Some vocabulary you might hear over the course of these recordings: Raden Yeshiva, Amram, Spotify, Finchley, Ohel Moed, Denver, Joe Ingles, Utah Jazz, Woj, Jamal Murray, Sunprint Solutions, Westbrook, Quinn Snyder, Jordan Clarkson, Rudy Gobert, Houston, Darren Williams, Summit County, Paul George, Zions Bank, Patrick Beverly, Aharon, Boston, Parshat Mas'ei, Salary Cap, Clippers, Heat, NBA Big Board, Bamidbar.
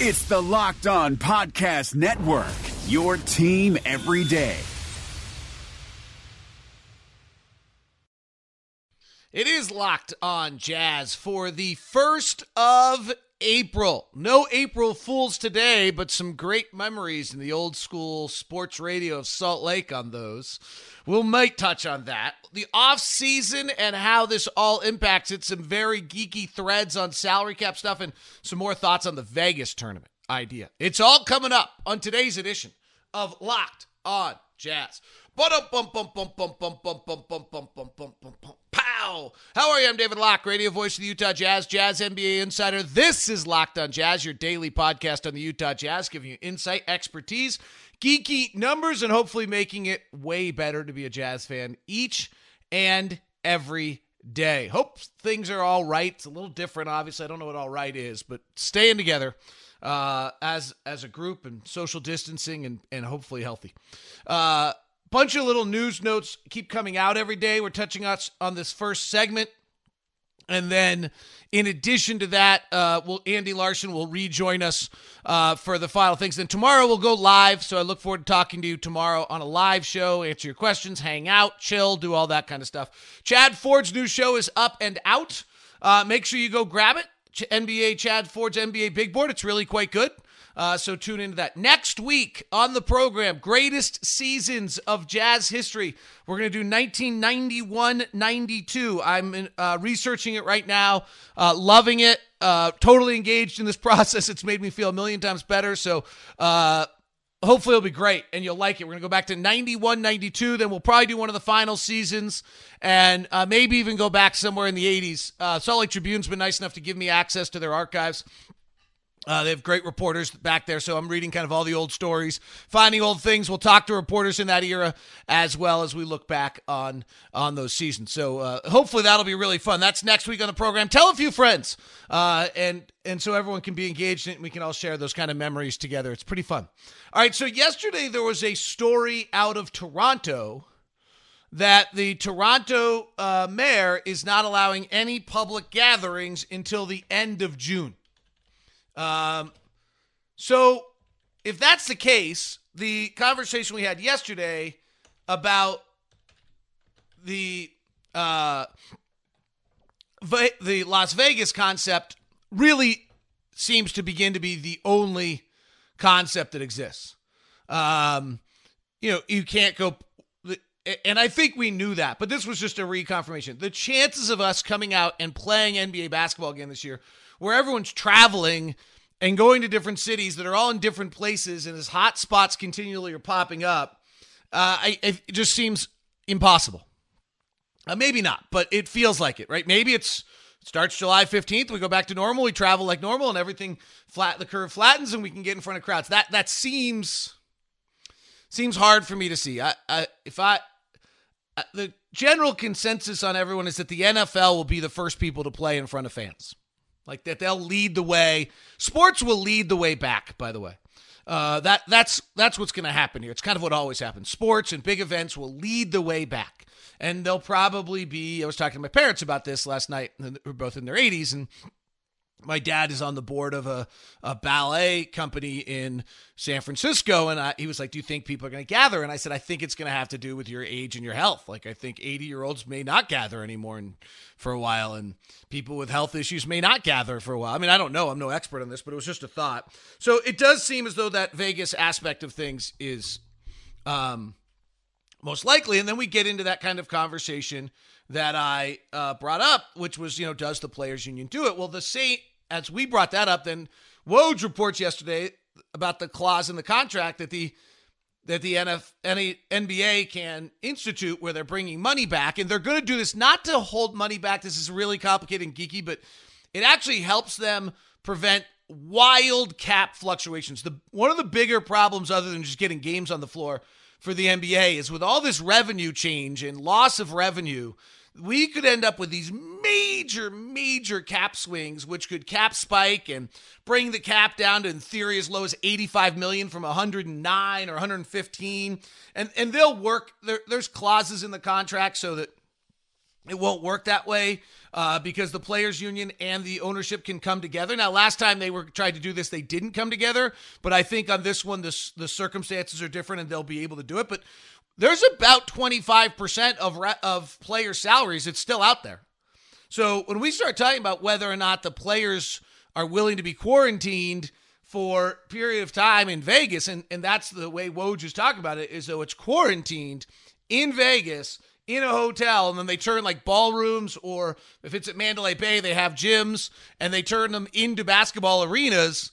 It's the Locked On Podcast Network, your team every day. It is Locked On Jazz for the 1st of April. No April Fools today, but some great memories in the old school sports radio of Salt Lake on those. We might touch on that. The offseason and how this all impacts it. Some very geeky threads on salary cap stuff and some more thoughts on the Vegas tournament idea. It's all coming up on today's edition of Locked On Jazz. Pow! How are you? I'm David Locke, radio voice of the Utah Jazz, Jazz NBA insider. This is Locked On Jazz, your daily podcast on the Utah Jazz, giving you insight, expertise, geeky numbers, and hopefully making it way better to be a Jazz fan each and every day. Hope things are all right. It's a little different, obviously. I don't know what all right is, but staying together as a group and social distancing and hopefully healthy. Bunch of little news notes keep coming out every day. We're touching us on this first segment. And then in addition to that, Andy Larson will rejoin us for the final things. Then tomorrow we'll go live. So I look forward to talking to you tomorrow on a live show, answer your questions, hang out, chill, do all that kind of stuff. Chad Ford's new show is up and out. Make sure you go grab it. NBA Chad Ford's NBA Big Board. It's really quite good. So tune into that. Next week on the program, greatest seasons of Jazz history. We're going to do 1991-92. I'm researching it right now, loving it, totally engaged in this process. It's made me feel a million times better. So hopefully it'll be great and you'll like it. We're going to go back to 91-92. Then we'll probably do one of the final seasons and maybe even go back somewhere in the 80s. Salt Lake Tribune's been nice enough to give me access to their archives. They have great reporters back there, so I'm reading kind of all the old stories, finding old things. We'll talk to reporters in that era as well as we look back on those seasons. So hopefully that'll be really fun. That's next week on the program. Tell a few friends, and so everyone can be engaged in it, and we can all share those kind of memories together. It's pretty fun. All right, so yesterday there was a story out of Toronto that the Toronto mayor is not allowing any public gatherings until the end of June. So if that's the case, the conversation we had yesterday about the Las Vegas concept really seems to begin to be the only concept that exists. You can't go, and I think we knew that, but this was just a reconfirmation. The chances of us coming out and playing NBA basketball again this year, where everyone's traveling and going to different cities that are all in different places and as hot spots continually are popping up, it just seems impossible. Maybe not, but it feels like it, right? Maybe it starts July 15th, we go back to normal, we travel like normal, and everything the curve flattens and we can get in front of crowds. That seems hard for me to see. The general consensus on everyone is that the NFL will be the first people to play in front of fans. Like that, they'll lead the way. Sports will lead the way back, by the way. That's what's going to happen here. It's kind of what always happens. Sports and big events will lead the way back. And they'll probably be, I was talking to my parents about this last night. We're both in their 80s, and my dad is on the board of a ballet company in San Francisco, and he was like, do you think people are going to gather? And I said, I think it's going to have to do with your age and your health. Like, I think 80-year-olds may not gather anymore for a while, and people with health issues may not gather for a while. I mean, I don't know. I'm no expert on this, but it was just a thought. So it does seem as though that Vegas aspect of things is most likely, and then we get into that kind of conversation that I brought up, which was, does the players union do it? Well, as we brought that up, then Woj reports yesterday about the clause in the contract that the NBA can institute where they're bringing money back. And they're going to do this not to hold money back. This is really complicated and geeky, but it actually helps them prevent wild cap fluctuations. One of the bigger problems, other than just getting games on the floor for the NBA, is with all this revenue change and loss of revenue, we could end up with these major, major cap swings, which could cap spike and bring the cap down to, in theory, as low as $85 million from $109 or $115. And they'll work. There's clauses in the contract so that It won't work that way because the players union and the ownership can come together. Now, last time they were trying to do this, they didn't come together. But I think on this one, the circumstances are different and they'll be able to do it. But there's about 25% of player salaries that's still out there. So when we start talking about whether or not the players are willing to be quarantined for a period of time in Vegas, and that's the way Woj is talking about it, is though it's quarantined in Vegas in a hotel, and then they turn like ballrooms, or if it's at Mandalay Bay, they have gyms, and they turn them into basketball arenas,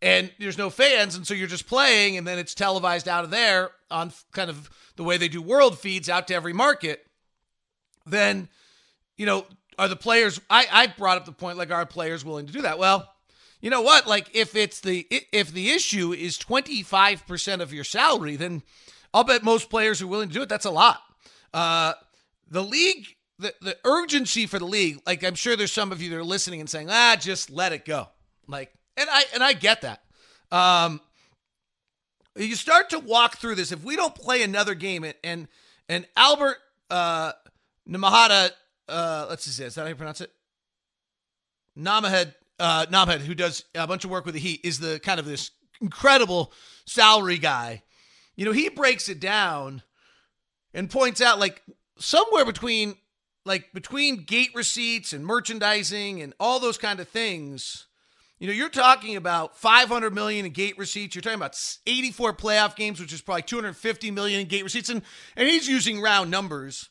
and there's no fans, and so you're just playing, and then it's televised out of there on kind of the way they do world feeds out to every market. Then, you know, are the players, I brought up the point, like, are players willing to do that? Well, you know what? Like, if the issue is 25% of your salary, then I'll bet most players are willing to do it. That's a lot. The league, the urgency for the league, like, I'm sure there's some of you that are listening and saying, just let it go. Like, and I get that. You start to walk through this. If we don't play another game, and Albert Namahata, let's see, is that how you pronounce it? Namahata, who does a bunch of work with the Heat, is the kind of this incredible salary guy. You know, he breaks it down and points out, like, somewhere between gate receipts and merchandising and all those kind of things, you know, you're talking about $500 million in gate receipts. You're talking about 84 playoff games, which is probably $250 million in gate receipts. And he's using round numbers.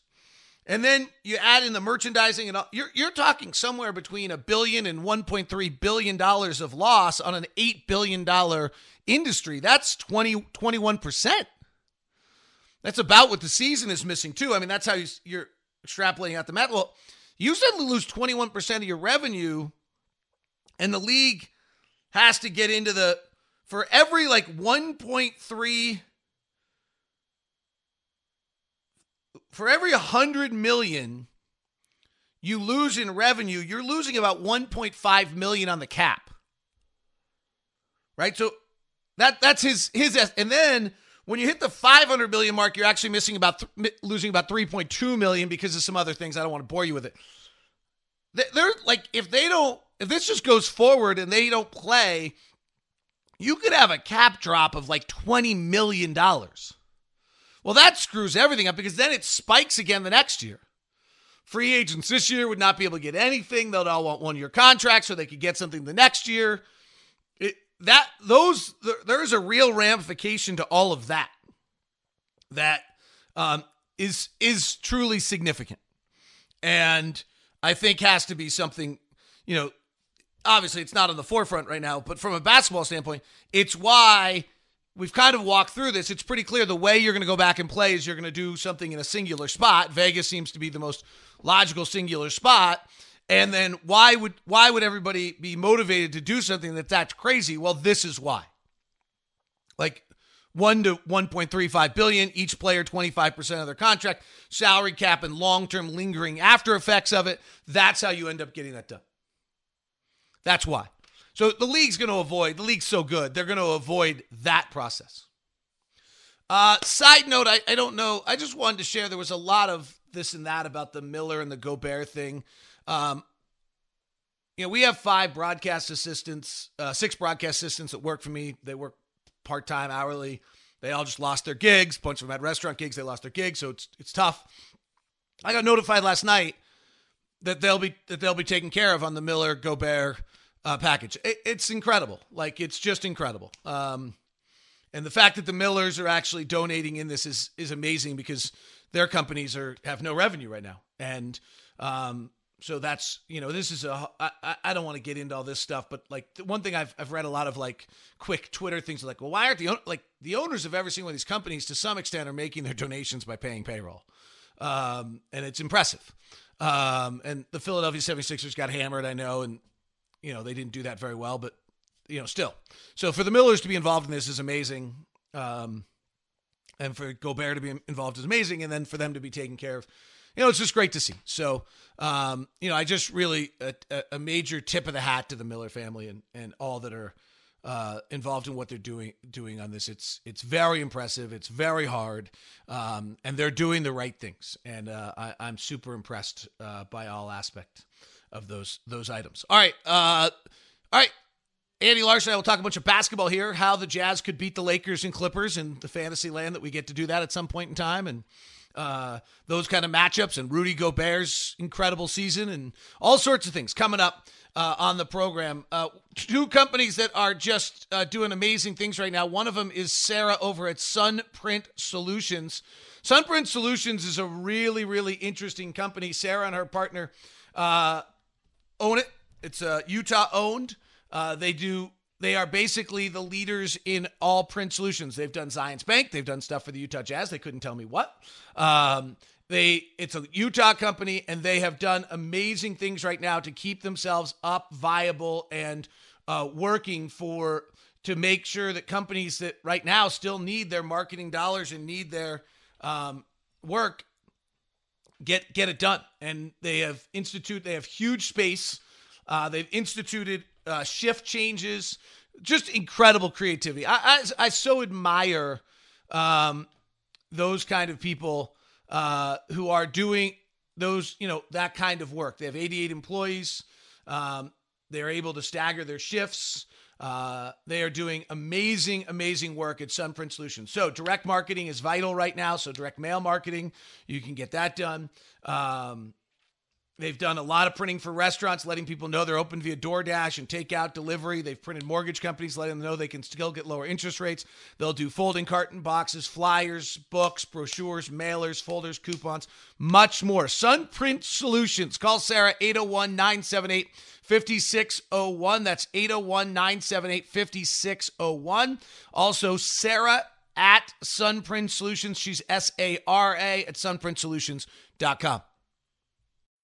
And then you add in the merchandising, and all, you're talking somewhere between $1 billion and $1.3 billion of loss on an $8 billion industry. That's 21%. That's about what the season is missing, too. I mean, that's how you're extrapolating out the math. Well, you suddenly lose 21% of your revenue, and the league has to get into the, for every, like, 1.3, for every 100 million you lose in revenue, you're losing about 1.5 million on the cap, right? So that's his, and then when you hit the 500 million mark, you're actually missing about losing about 3.2 million because of some other things. I don't want to bore you with it. They're like, if this just goes forward and they don't play, you could have a cap drop of like $20 million. Well, that screws everything up because then it spikes again the next year. Free agents this year would not be able to get anything. They'd all want one-year contracts so they could get something the next year. There's a real ramification to all of that that is truly significant. And I think has to be something, you know, obviously it's not on the forefront right now, but from a basketball standpoint, it's why we've kind of walked through this. It's pretty clear the way you're going to go back and play is you're going to do something in a singular spot. Vegas seems to be the most logical singular spot. And then why would everybody be motivated to do something that's crazy? Well, this is why. Like 1 to 1.35 billion, each player 25% of their contract, salary cap and long-term lingering after effects of it. That's how you end up getting that done. That's why. So the league's so good, they're going to avoid that process. Side note, I don't know. I just wanted to share there was a lot of this and that about the Miller and the Gobert thing. You know, we have six broadcast assistants that work for me. They work part-time, hourly. They all just lost their gigs. A bunch of them had restaurant gigs. They lost their gigs. So it's tough. I got notified last night that they'll be taken care of on the Miller Gobert package. It's incredible. Like, it's just incredible. And the fact that the Millers are actually donating in this is amazing because their companies have no revenue right now. And, so that's, you know, this is I don't want to get into all this stuff, but like the one thing I've read a lot of like quick Twitter things like, well, why aren't the owners of every single one of these companies to some extent are making their donations by paying payroll. And it's impressive. And the Philadelphia 76ers got hammered, I know. And, you know, they didn't do that very well, but, you know, still. So for the Millers to be involved in this is amazing. And for Gobert to be involved is amazing. And then for them to be taken care of, you know, it's just great to see. So, you know, I just really a major tip of the hat to the Miller family and all that are involved in what they're doing on this. It's very impressive. It's very hard, and they're doing the right things. And I'm super impressed by all aspect of those items. All right. Andy Larson and I will talk a bunch of basketball here. How the Jazz could beat the Lakers and Clippers in the fantasy land that we get to do that at some point in time, and those kind of matchups, and Rudy Gobert's incredible season, and all sorts of things coming up on the program. Two companies that are just doing amazing things right now. One of them is Sarah over at Sunprint Solutions. Sunprint Solutions is a really, really interesting company. Sarah and her partner own it. It's Utah owned. They are basically the leaders in all print solutions. They've done Zions Bank. They've done stuff for the Utah Jazz. They couldn't tell me what. It's a Utah company, and they have done amazing things right now to keep themselves up, viable, and working to make sure that companies that right now still need their marketing dollars and need their work get it done. And they have huge space. They've instituted shift changes, just incredible creativity. I so admire those kind of people who are doing that kind of work. They have 88 employees. They're able to stagger their shifts. They are doing amazing, amazing work at Sunprint Solutions. So direct marketing is vital right now. So direct mail marketing, you can get that done. They've done a lot of printing for restaurants, letting people know they're open via DoorDash and takeout delivery. They've printed mortgage companies, letting them know they can still get lower interest rates. They'll do folding carton boxes, flyers, books, brochures, mailers, folders, coupons, much more. Sunprint Solutions. Call Sarah, 801-978-5601. That's 801-978-5601. Also, Sarah at Sunprint Solutions. She's Sara at sunprintsolutions.com.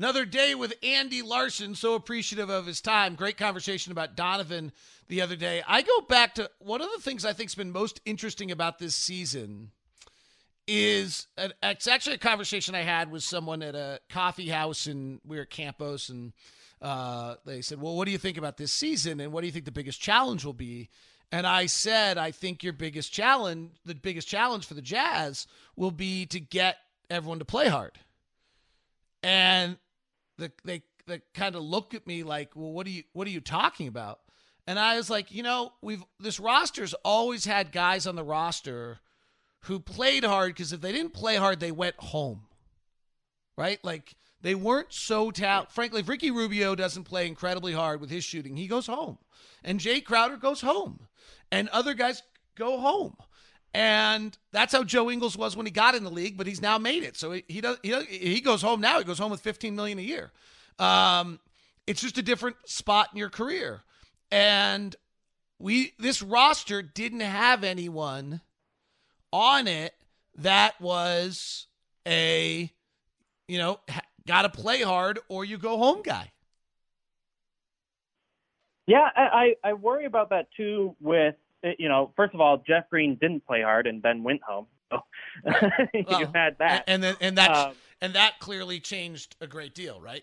Another day with Andy Larson, so appreciative of his time. Great conversation about Donovan the other day. I go back to one of the things I think has been most interesting about this season is it's actually a conversation I had with someone at a coffee house, and we were at Campos, and they said, well, what do you think about this season, and what do you think the biggest challenge will be? And I said, I think the biggest challenge for the Jazz will be to get everyone to play hard. And they kind of look at me like, well, what are you talking about? And I was like, this roster's always had guys on the roster who played hard because if they didn't play hard, they went home, right? Like they weren't so talented. Frankly, if Ricky Rubio doesn't play incredibly hard with his shooting, he goes home, and Jay Crowder goes home, and other guys go home. And that's how Joe Ingles was when he got in the league, but he's now made it. So he goes home now. He goes home with $15 million a year. It's just a different spot in your career. And this roster didn't have anyone on it that was a, got to play hard or you go home guy. Yeah, I worry about that too with, first of all, Jeff Green didn't play hard and then went home. So you had that, and that clearly changed a great deal, right?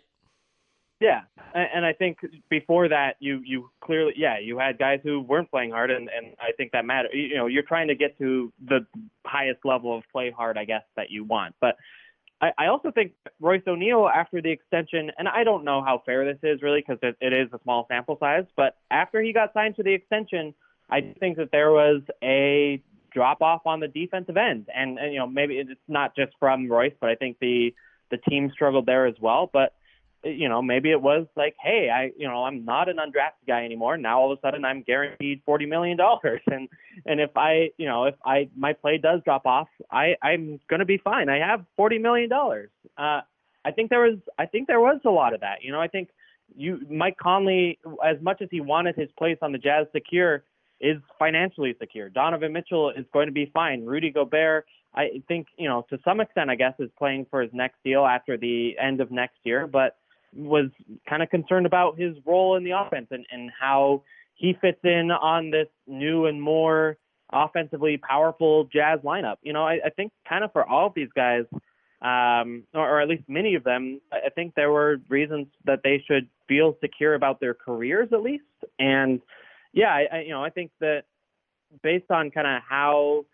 Yeah, and I think before that, you clearly, you had guys who weren't playing hard, and I think that matters. You know, you're trying to get to the highest level of play hard, I guess, that you want. But I also think Royce O'Neal, after the extension, and I don't know how fair this is really because it is a small sample size, but after he got signed to the extension, I think that there was a drop-off on the defensive end. And you know, maybe it's not just from Royce, but I think the team struggled there as well. But you know, maybe it was like, hey, I'm not an undrafted guy anymore. Now all of a sudden I'm guaranteed $40 million. And if my play does drop off, I'm going to be fine. I have $40 million. I think there was a lot of that. You know, I think Mike Conley, as much as he wanted his place on the Jazz secure, is financially secure. Donovan Mitchell is going to be fine. Rudy Gobert, I think, you know, to some extent, I guess, is playing for his next deal after the end of next year, but was kind of concerned about his role in the offense and how he fits in on this new and more offensively powerful Jazz lineup. You know, I think kind of for all of these guys, or at least many of them, I think there were reasons that they should feel secure about their careers at least. And yeah, I think that based on kind of how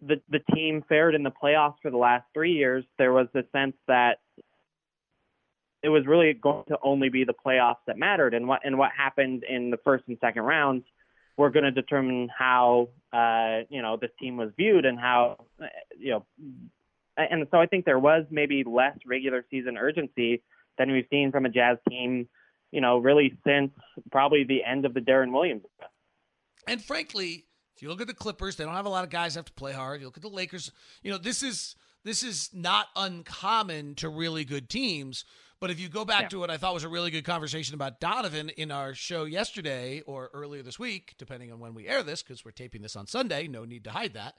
the team fared in the playoffs for the last 3 years, there was the sense that it was really going to only be the playoffs that mattered, and what happened in the first and second rounds were going to determine how this team was viewed and how and so I think there was maybe less regular season urgency than we've seen from a Jazz team, you know, really since probably the end of the Darren Williams. And frankly, if you look at the Clippers, they don't have a lot of guys that have to play hard. You look at the Lakers, you know, this is not uncommon to really good teams. But if you go back to what I thought was a really good conversation about Donovan in our show yesterday or earlier this week, depending on when we air this, because we're taping this on Sunday, no need to hide that,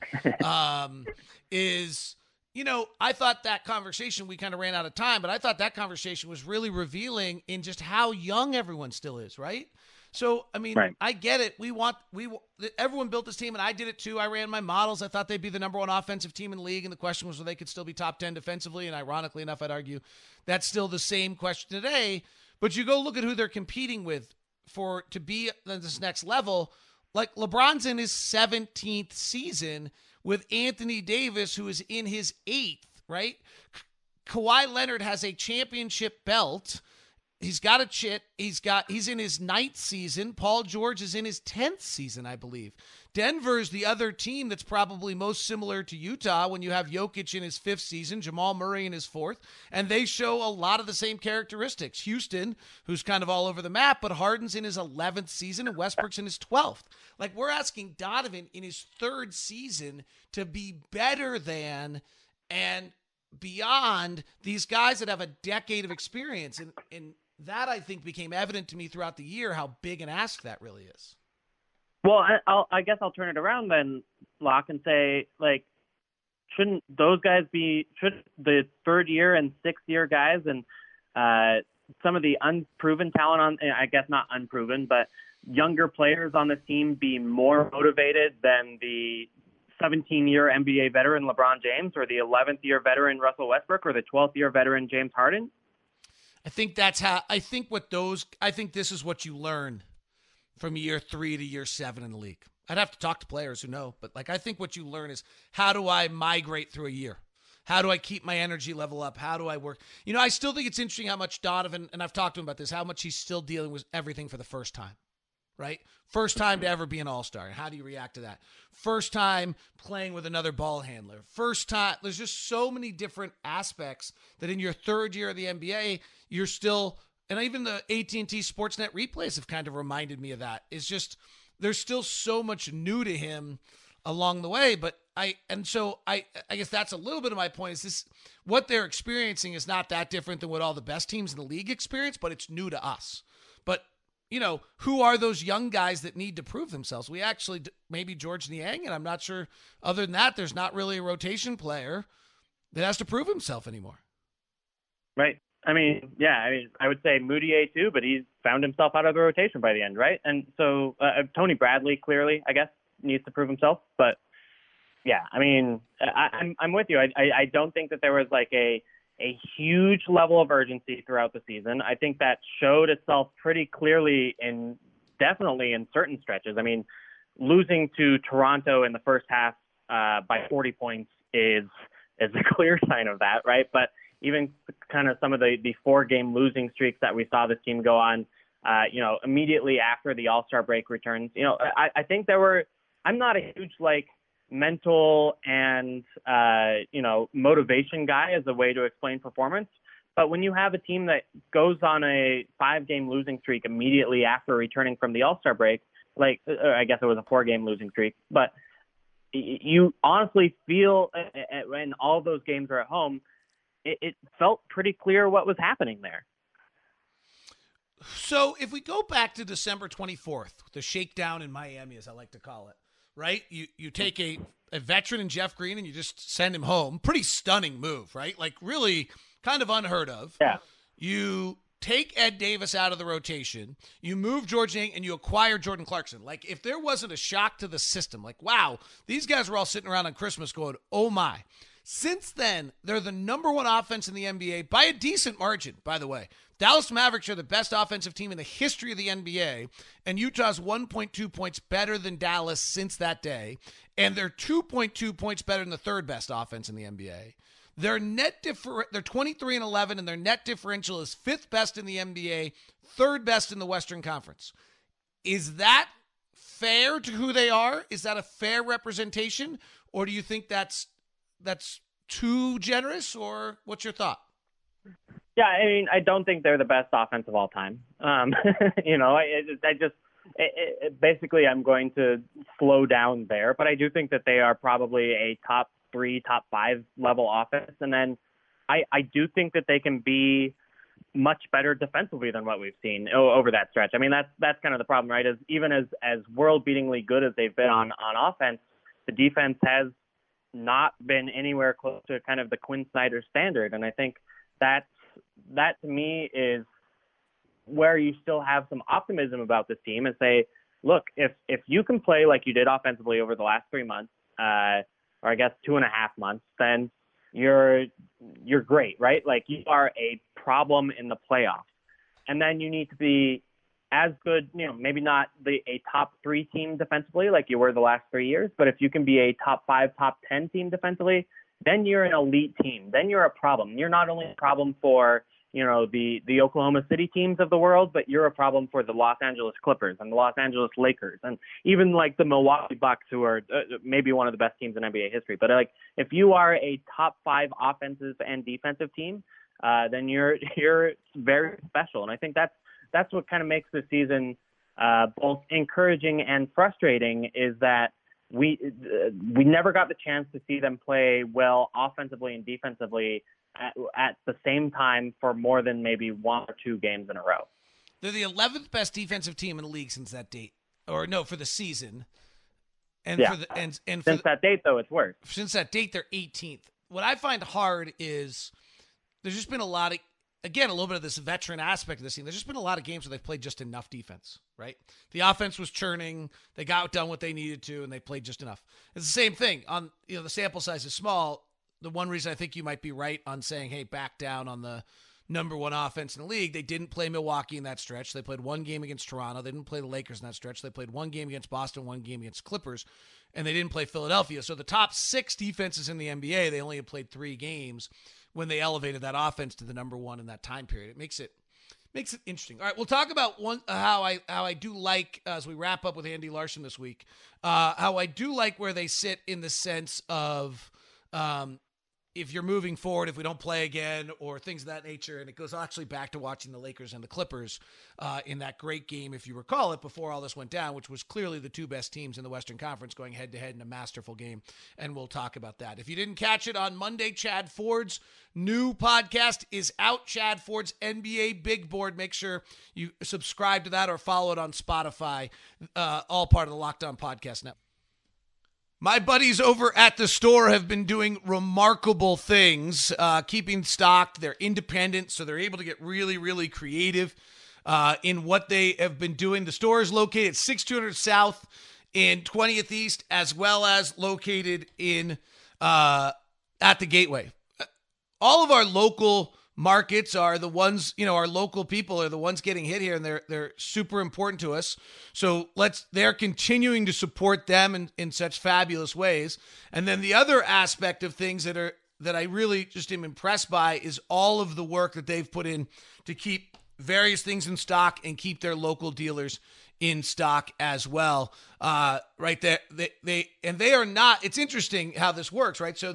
I thought that conversation, we kind of ran out of time, but I thought that conversation was really revealing in just how young everyone still is, right? So, I mean, right. I get it. Everyone built this team, and I did it too. I ran my models. I thought they'd be the number one offensive team in the league, and the question was whether they could still be top 10 defensively, and ironically enough, I'd argue that's still the same question today. But you go look at who they're competing with to be at this next level. Like, LeBron's in his 17th season with Anthony Davis, who is in his 8th, right? Kawhi Leonard has a championship belt. He's got a chip. He's in his 9th season. Paul George is in his 10th season, I believe. Denver's the other team that's probably most similar to Utah when you have Jokic in his 5th season, Jamal Murray in his 4th, and they show a lot of the same characteristics. Houston, who's kind of all over the map, but Harden's in his 11th season and Westbrook's in his 12th. Like, we're asking Donovan in his 3rd season to be better than and beyond these guys that have a decade of experience, and that, I think, became evident to me throughout the year how big an ask that really is. Well, I guess I'll turn it around then, Locke, and say, like, shouldn't those guys be – should the 3rd-year and 6th-year guys and some of the unproven talent on – I guess not unproven, but younger players on this team be more motivated than the 17-year NBA veteran LeBron James or the 11th-year veteran Russell Westbrook or the 12th-year veteran James Harden? I think that's how. I think this is what you learn from year 3 to year 7 in the league. I'd have to talk to players who know, but I think what you learn is, how do I migrate through a year? How do I keep my energy level up? How do I work? You know, I still think it's interesting how much Donovan, and I've talked to him about this, how much he's still dealing with everything for the first time, right? First time to ever be an all-star. And how do you react to that? First time playing with another ball handler. First time. There's just so many different aspects that in your 3rd year of the NBA, you're still, and even the AT&T Sportsnet replays have kind of reminded me of that. It's just, there's still so much new to him along the way. But I guess that's a little bit of my point, is this, what they're experiencing is not that different than what all the best teams in the league experience, but it's new to us. But you know, who are those young guys that need to prove themselves? We actually, maybe George Niang, and I'm not sure. Other than that, there's not really a rotation player that has to prove himself anymore. Right. I mean, I would say Moutier too, but he's found himself out of the rotation by the end, right? And so Tony Bradley clearly, I guess, needs to prove himself. But yeah, I mean, I'm with you. I don't think that there was like a a huge level of urgency throughout the season. I think that showed itself pretty clearly in definitely in certain stretches. I mean, losing to Toronto in the first half by 40 points is a clear sign of that, right? But even kind of some of the four-game losing streaks that we saw this team go on, immediately after the All-Star break returns, I think there were – I'm not a huge, mental and, motivation guy as a way to explain performance. But when you have a team that goes on a five-game losing streak immediately after returning from the All-Star break, I guess it was a four-game losing streak, but you honestly feel when all those games are at home, it felt pretty clear what was happening there. So if we go back to December 24th, the shakedown in Miami, as I like to call it, right? You take a veteran in Jeff Green and you just send him home. Pretty stunning move, right? Really kind of unheard of. Yeah. You take Ed Davis out of the rotation. You move George Niang and you acquire Jordan Clarkson. If there wasn't a shock to the system, wow, these guys were all sitting around on Christmas going, oh my. Since then, they're the number one offense in the NBA by a decent margin, by the way. Dallas Mavericks are the best offensive team in the history of the NBA, and Utah's 1.2 points better than Dallas since that day, and they're 2.2 points better than the third best offense in the NBA. They're 23-11, and their net differential is fifth best in the NBA, third best in the Western Conference. Is that fair to who they are? Is that a fair representation, or do you think that's too generous, or what's your thought? Yeah, I mean, I don't think they're the best offense of all time. I'm going to slow down there, but I do think that they are probably a top three, top five level offense. And then I do think that they can be much better defensively than what we've seen over that stretch. I mean, that's kind of the problem, right? Is even as world-beatingly good as they've been on offense, the defense has not been anywhere close to kind of the Quinn Snyder standard. And I think that to me is where you still have some optimism about this team and say, look, if you can play like you did offensively over the last 3 months, or I guess 2.5 months, then you're great, right? You are a problem in the playoffs. And then you need to be as good, maybe not a top three team defensively like you were the last 3 years, but if you can be a top five, top 10 team defensively, then you're an elite team. Then you're a problem. You're not only a problem for, the Oklahoma City teams of the world, but you're a problem for the Los Angeles Clippers and the Los Angeles Lakers and even the Milwaukee Bucks, who are maybe one of the best teams in NBA history. But if you are a top five offensive and defensive team, then you're very special. And I think that's what kind of makes this season both encouraging and frustrating, is that we never got the chance to see them play well offensively and defensively at the same time for more than maybe one or two games in a row. They're the 11th best defensive team in the league since that date, or no, for the season. And yeah. That date, though, it's worse. Since that date, they're 18th. What I find hard is there's just been a lot of, again, a little bit of this veteran aspect of this team. There's just been a lot of games where they've played just enough defense, right? The offense was churning. They got done what they needed to, and they played just enough. It's the same thing. On the sample size is small. The one reason I think you might be right on saying, hey, back down on the number one offense in the league, they didn't play Milwaukee in that stretch. They played one game against Toronto. They didn't play the Lakers in that stretch. They played one game against Boston, one game against Clippers, and they didn't play Philadelphia. So the top six defenses in the NBA, they only had played 3 games when they elevated that offense to the number one in that time period. It makes it interesting. All right, we'll talk about how I do like, as we wrap up with Andy Larson this week, how I do like where they sit in the sense of if you're moving forward, if we don't play again or things of that nature. And it goes actually back to watching the Lakers and the Clippers in that great game, if you recall it, before all this went down, which was clearly the two best teams in the Western Conference going head-to-head in a masterful game. And we'll talk about that. If you didn't catch it on Monday, Chad Ford's new podcast is out, Chad Ford's NBA Big Board. Make sure you subscribe to that or follow it on Spotify, all part of the Locked On Podcast Network. My buddies over at the store have been doing remarkable things, keeping stocked. They're independent, so they're able to get really, really creative in what they have been doing. The store is located at 6200 South and 20th East, as well as located in at the Gateway. all of our local markets are the ones, you know, our local people are the ones getting hit here, and they're super important to us. So they're continuing to support them in such fabulous ways. And then the other aspect of things that I really just am impressed by is all of the work that they've put in to keep various things in stock and keep their local dealers in stock as well. Right there. They are not, it's interesting how this works, right? So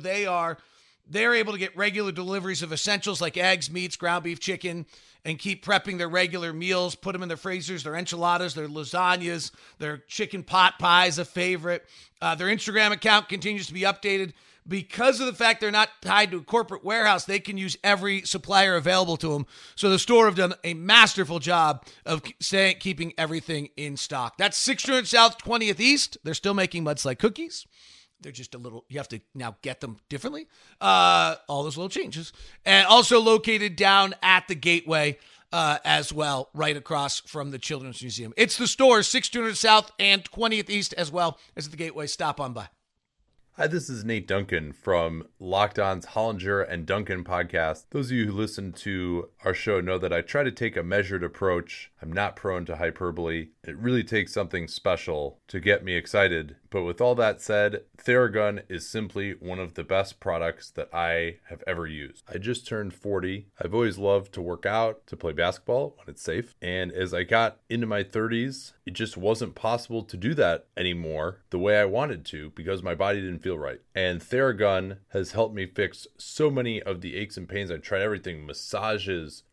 they're able to get regular deliveries of essentials like eggs, meats, ground beef, chicken, and keep prepping their regular meals, put them in their freezers, their enchiladas, their lasagnas, their chicken pot pie is a favorite. Their Instagram account continues to be updated. Because of the fact they're not tied to a corporate warehouse, they can use every supplier available to them. So the store have done a masterful job of keeping everything in stock. That's 600 South, 20th East. They're still making mudslide cookies. They're just a little, you have to now get them differently. All those little changes. And also located down at the Gateway as well, right across from the Children's Museum. It's the store, 600 South and 20th East, as well as at the Gateway. Stop on by. Hi, this is Nate Duncan from Locked On's Hollinger and Duncan podcast. Those of you who listen to our show know that I try to take a measured approach. I'm not prone to hyperbole. It really takes something special to get me excited. But with all that said, Theragun is simply one of the best products that I have ever used. I just turned 40. I've always loved to work out, to play basketball when it's safe. And as I got into my 30s, it just wasn't possible to do that anymore the way I wanted to because my body didn't feel right. And Theragun has helped me fix so many of the aches and pains. I tried everything, massages,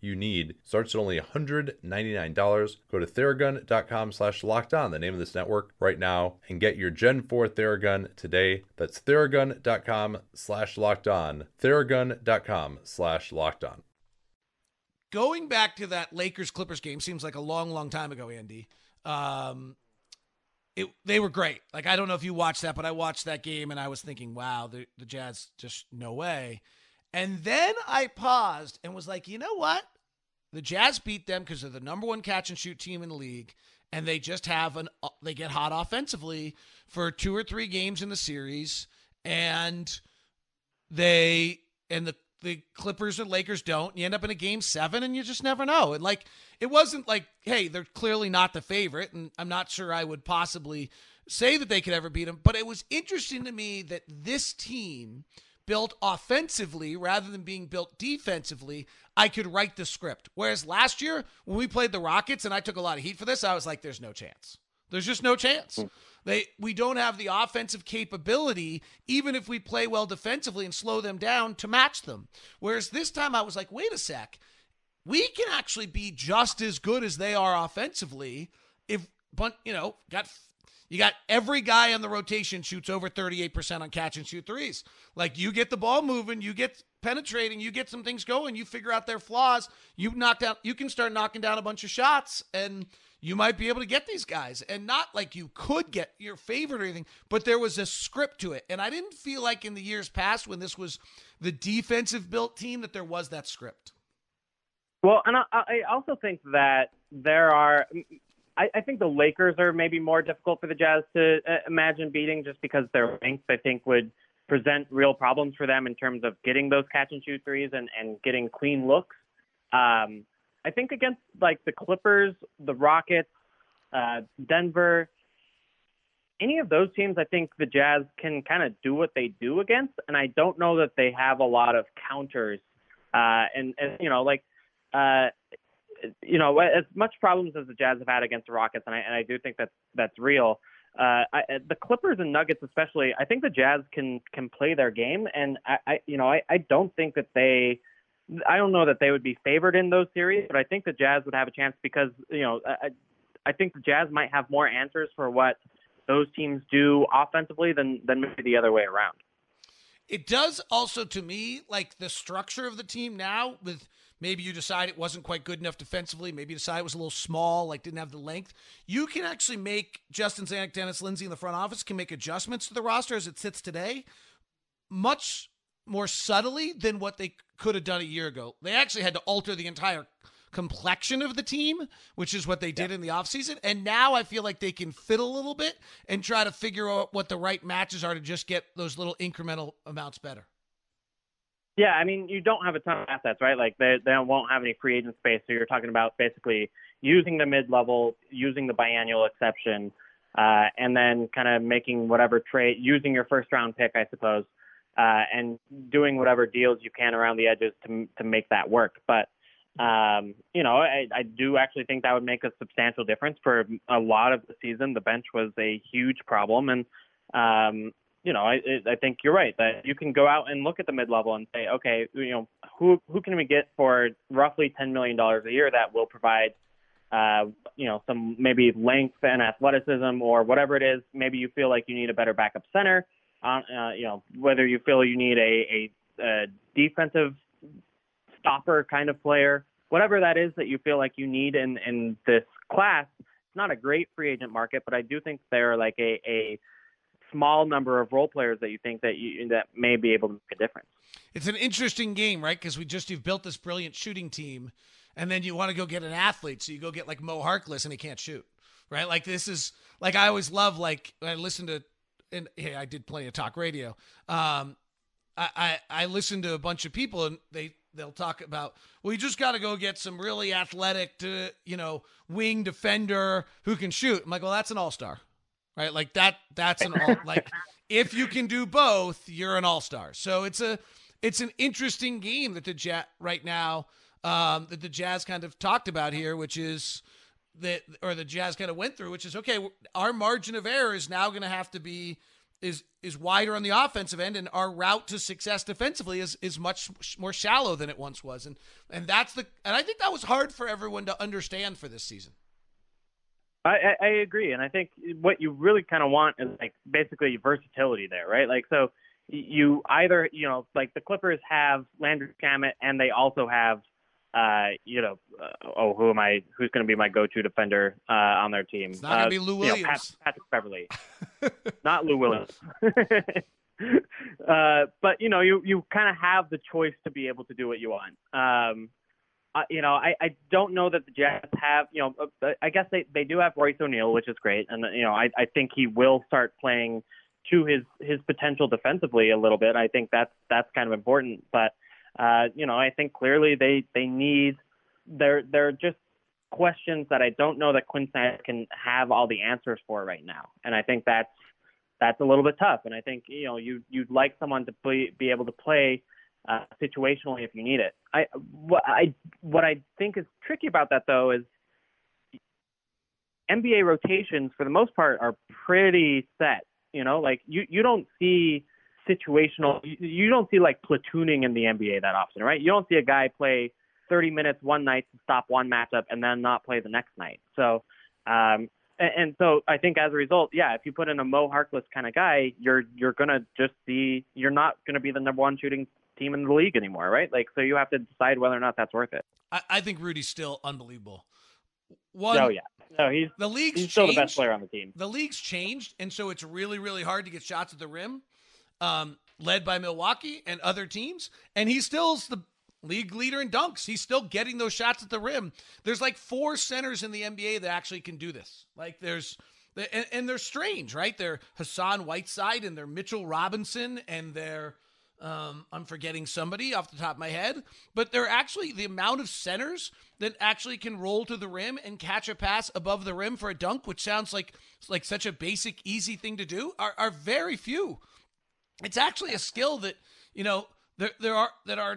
you need. Starts at only $199. Go to Theragun.com/lockedon, the name of this network, right now and get your Gen 4 Theragun today. That's Theragun.com/lockedon. Theragun.com/lockedon. Going back to that Lakers-Clippers game seems like a long, long time ago, Andy. They were great. Like, I don't know if you watched that, but I watched that game and I was thinking, wow, the Jazz, just no way. And then I paused and was like, you know what? The Jazz beat them because they're the number one catch and shoot team in the league. And they just they get hot offensively for two or three games in the series. And the Clippers and Lakers don't. You end up in a Game 7 and you just never know. And like, it wasn't like, hey, they're clearly not the favorite. And I'm not sure I would possibly say that they could ever beat them. But it was interesting to me that this team, built offensively rather than being built defensively, I could write the script. Whereas last year when we played the Rockets, and I took a lot of heat for this, I was like, there's no chance. There's just no chance. We don't have the offensive capability, even if we play well defensively and slow them down, to match them. Whereas this time I was like, wait a sec. We can actually be just as good as they are offensively. You got every guy on the rotation shoots over 38% on catch and shoot threes. Like, you get the ball moving, you get penetrating, you get some things going, you figure out their flaws, you can start knocking down a bunch of shots, and you might be able to get these guys. And not like you could get your favorite or anything, but there was a script to it. And I didn't feel like in the years past when this was the defensive built team that there was that script. Well, and I also think that I think the Lakers are maybe more difficult for the Jazz to imagine beating, just because their length, I think, would present real problems for them in terms of getting those catch-and-shoot threes and getting clean looks. I think against, like, the Clippers, the Rockets, Denver, any of those teams, I think the Jazz can kind of do what they do against, and I don't know that they have a lot of counters. As much problems as the Jazz have had against the Rockets, and I do think that's real. The Clippers and Nuggets especially, I think the Jazz can play their game, and I don't know that they would be favored in those series, but I think the Jazz would have a chance because I think the Jazz might have more answers for what those teams do offensively than maybe the other way around. It does also, to me, like the structure of the team now with Maybe you decide it wasn't quite good enough defensively. Maybe you decide it was a little small, like didn't have the length. You can actually make Justin Zanuck, Dennis Lindsey in the front office can make adjustments to the roster as it sits today much more subtly than what they could have done a year ago. They actually had to alter the entire complexion of the team, which is what they did in the offseason. And now I feel like they can fiddle a little bit and try to figure out what the right matches are to just get those little incremental amounts better. Yeah, I mean, you don't have a ton of assets, right? Like, they won't have any free agent space, so you're talking about basically using the mid-level, using the biannual exception, and then kind of making whatever trade, using your first-round pick, I suppose, and doing whatever deals you can around the edges to make that work. But, you know, I do actually think that would make a substantial difference. For a lot of the season, the bench was a huge problem, and you know, I think you're right that you can go out and look at the mid-level and say, okay, you know, who can we get for roughly $10 million a year that will provide, you know, some maybe length and athleticism or whatever it is. Maybe you feel like you need a better backup center, you know, whether you feel you need a defensive stopper kind of player, whatever that is that you feel like you need in this class. It's not a great free agent market, but I do think they're like a small number of role players that you think that may be able to make a difference. It's an interesting game, right? Because you've built this brilliant shooting team, and then you want to go get an athlete, so you go get like Mo Harkless, and he can't shoot, right? Like this is like I always love like when I listen to, and hey, I did plenty of talk radio. I listen to a bunch of people, and they'll talk about, well, you just got to go get some really athletic, you know, wing defender who can shoot. I'm like, well, that's an all-star. Right, like that's an all, like if you can do both, you're an all-star. So it's an interesting game that the Jazz right now that the Jazz kind of talked about here, which is that, or the Jazz kind of went through, which is okay. Our margin of error is now going to have to be is wider on the offensive end, and our route to success defensively is much more shallow than it once was, and I think that was hard for everyone to understand for this season. I agree, and I think what you really kind of want is like basically versatility there, right? Like, so you either, you know, like the Clippers have Landry Shamet, and they also have, you know, who's going to be my go-to defender on their team? It's not going to be Lou Williams, you know, Patrick Beverly, not Lou Williams. But you know, you kind of have the choice to be able to do what you want. You know, I don't know that the Jazz have, you know, I guess they do have Royce O'Neal, which is great. And, you know, I think he will start playing to his potential defensively a little bit. I think that's kind of important. But, you know, I think clearly they need – they're just questions that I don't know that Quinn Snyder can have all the answers for right now. And I think that's a little bit tough. And I think, you know, you'd like someone to be able to play – situationally if you need it. What I think is tricky about that, though, is NBA rotations for the most part are pretty set, you know, like you don't see situational, you don't see like platooning in the NBA that often, right? You don't see a guy play 30 minutes one night to stop one matchup and then not play the next night. So and so I think as a result, yeah, if you put in a Mo Harkless kind of guy, you're gonna just see, you're not gonna be the number one shooting team in the league anymore, right? Like, so you have to decide whether or not that's worth it. I think Rudy's still unbelievable. He's still the best player on the team. The league's changed, and so it's really, really hard to get shots at the rim, led by Milwaukee and other teams, and he still's the league leader in dunks. He's still getting those shots at the rim. There's like four centers in the NBA that actually can do this. Like there's and they're strange, right? They're Hassan Whiteside, and they're Mitchell Robinson, and they're I'm forgetting somebody off the top of my head, but they're actually the amount of centers that actually can roll to the rim and catch a pass above the rim for a dunk, which sounds like such a basic, easy thing to do, are very few. It's actually a skill that, you know, that are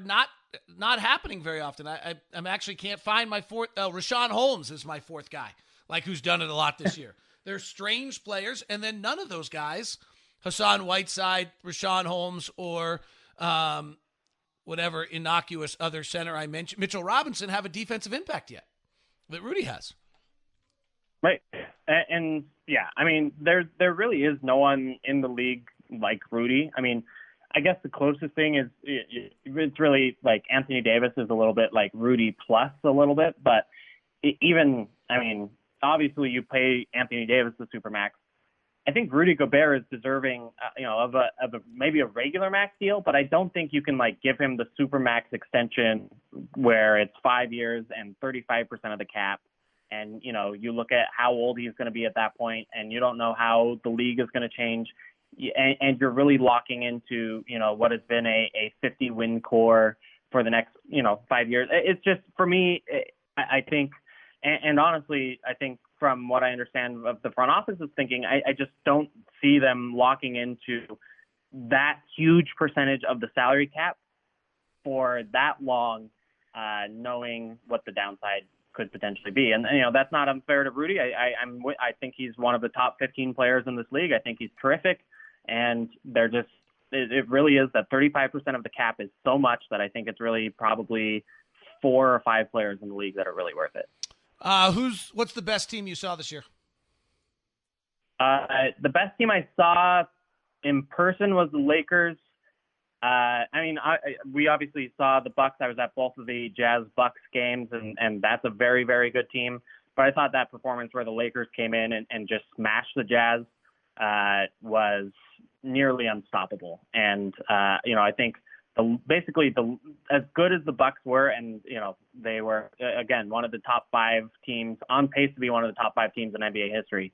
not happening very often. I'm actually can't find my fourth. Rashawn Holmes is my fourth guy, like who's done it a lot this year. They're strange players, and then none of those guys, Hassan Whiteside, Rashawn Holmes, or whatever innocuous other center I mentioned, Mitchell Robinson, have a defensive impact yet that Rudy has. Right. And yeah, I mean, there really is no one in the league like Rudy. I mean, I guess the closest thing is it's really like Anthony Davis is a little bit like Rudy plus a little bit, but even, I mean, obviously you pay Anthony Davis the supermax. I think Rudy Gobert is deserving, of a maybe a regular max deal, but I don't think you can like give him the supermax extension where it's 5 years and 35% of the cap. And, you know, you look at how old he's going to be at that point, and you don't know how the league is going to change. And you're really locking into, you know, what has been a 50-win core for the next, 5 years. It's just, for me, I think, and honestly, I think from what I understand of the front office is thinking, I just don't see them locking into that huge percentage of the salary cap for that long, knowing what the downside could potentially be. And, that's not unfair to Rudy. I think he's one of the top 15 players in this league. I think he's terrific. And they're just, it really is that 35% of the cap is so much that I think it's really probably 4 or 5 players in the league that are really worth it. What's the best team you saw this year? The best team I saw in person was the Lakers. We obviously saw the Bucks. I was at both of the Jazz-Bucks games, and that's a very, very good team. But I thought that performance where the Lakers came in and just smashed the Jazz was nearly unstoppable. And, I think as good as the Bucks were, and, they were, again, one of the top 5 teams, on pace to be one of the top 5 teams in NBA history,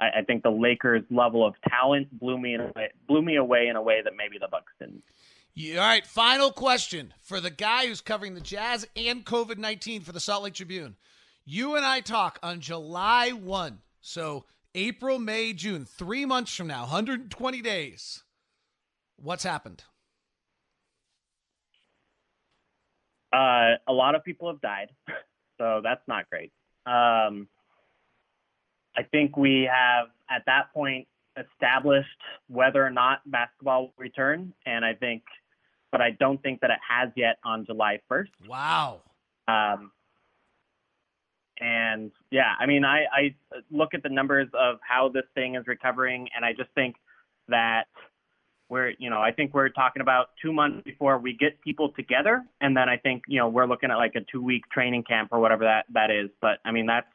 I think the Lakers' level of talent blew me away in a way that maybe the Bucks didn't. Yeah, all right, final question for the guy who's covering the Jazz and COVID-19 for the Salt Lake Tribune. You and I talk on July 1, so April, May, June, 3 months from now, 120 days. What's happened? A lot of people have died, so that's not great. I think we have, at that point, established whether or not basketball will return, but I don't think that it has yet on July 1st. Wow. I look at the numbers of how this thing is recovering, and I just think that we're talking about 2 months before we get people together, and then I think, we're looking at like a 2-week training camp or whatever that is, but I mean, that's,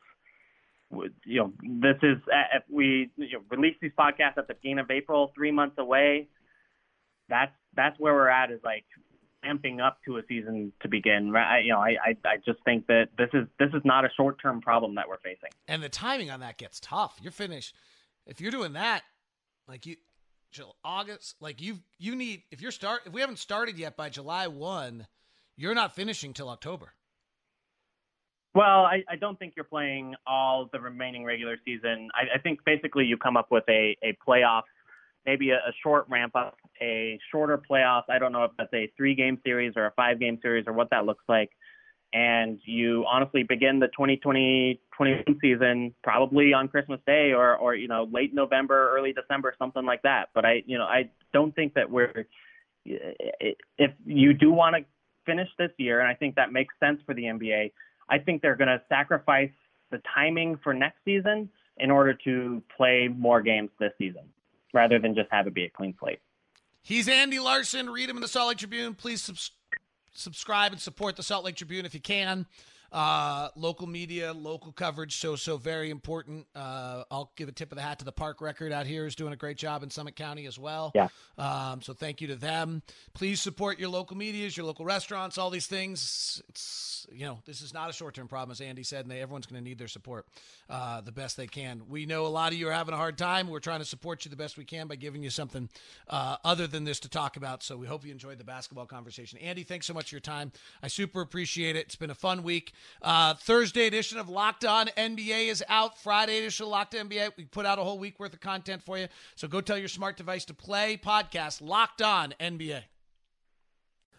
this is, if we release these podcasts at the beginning of April, 3 months away, that's where we're at, is like amping up to a season to begin. I just think that this is not a short-term problem that we're facing. And the timing on that gets tough. You're finished. If you're doing that, like August, like you need, if we haven't started yet by July 1, you're not finishing till October. Well, I don't think you're playing all the remaining regular season. I think basically you come up with a playoff, maybe a short ramp up, a shorter playoff. I don't know if that's a 3-game series or a 5-game series or what that looks like. And you honestly begin the 2020-21 season probably on Christmas Day or late November, early December, something like that. But I don't think that if you do want to finish this year, and I think that makes sense for the NBA, I think they're going to sacrifice the timing for next season in order to play more games this season rather than just have it be a clean slate. He's Andy Larson. Read him in the Salt Lake Tribune. Please subscribe and support the Salt Lake Tribune if you can. Local media, local coverage, so very important. I'll give a tip of the hat to the Park Record out here, is doing a great job in Summit County as well. Yeah. So thank you to them. Please support your local medias, your local restaurants, all these things. It's, this is not a short-term problem, as Andy said, and everyone's going to need their support the best they can. We know a lot of you are having a hard time. We're trying to support you the best we can by giving you something other than this to talk about. So we hope you enjoyed the basketball conversation. Andy, thanks so much for your time. I super appreciate it. It's been a fun week. Thursday edition of Locked On NBA is out. Friday edition of Locked On NBA. We put out a whole week worth of content for you. So go tell your smart device to play podcast Locked On NBA.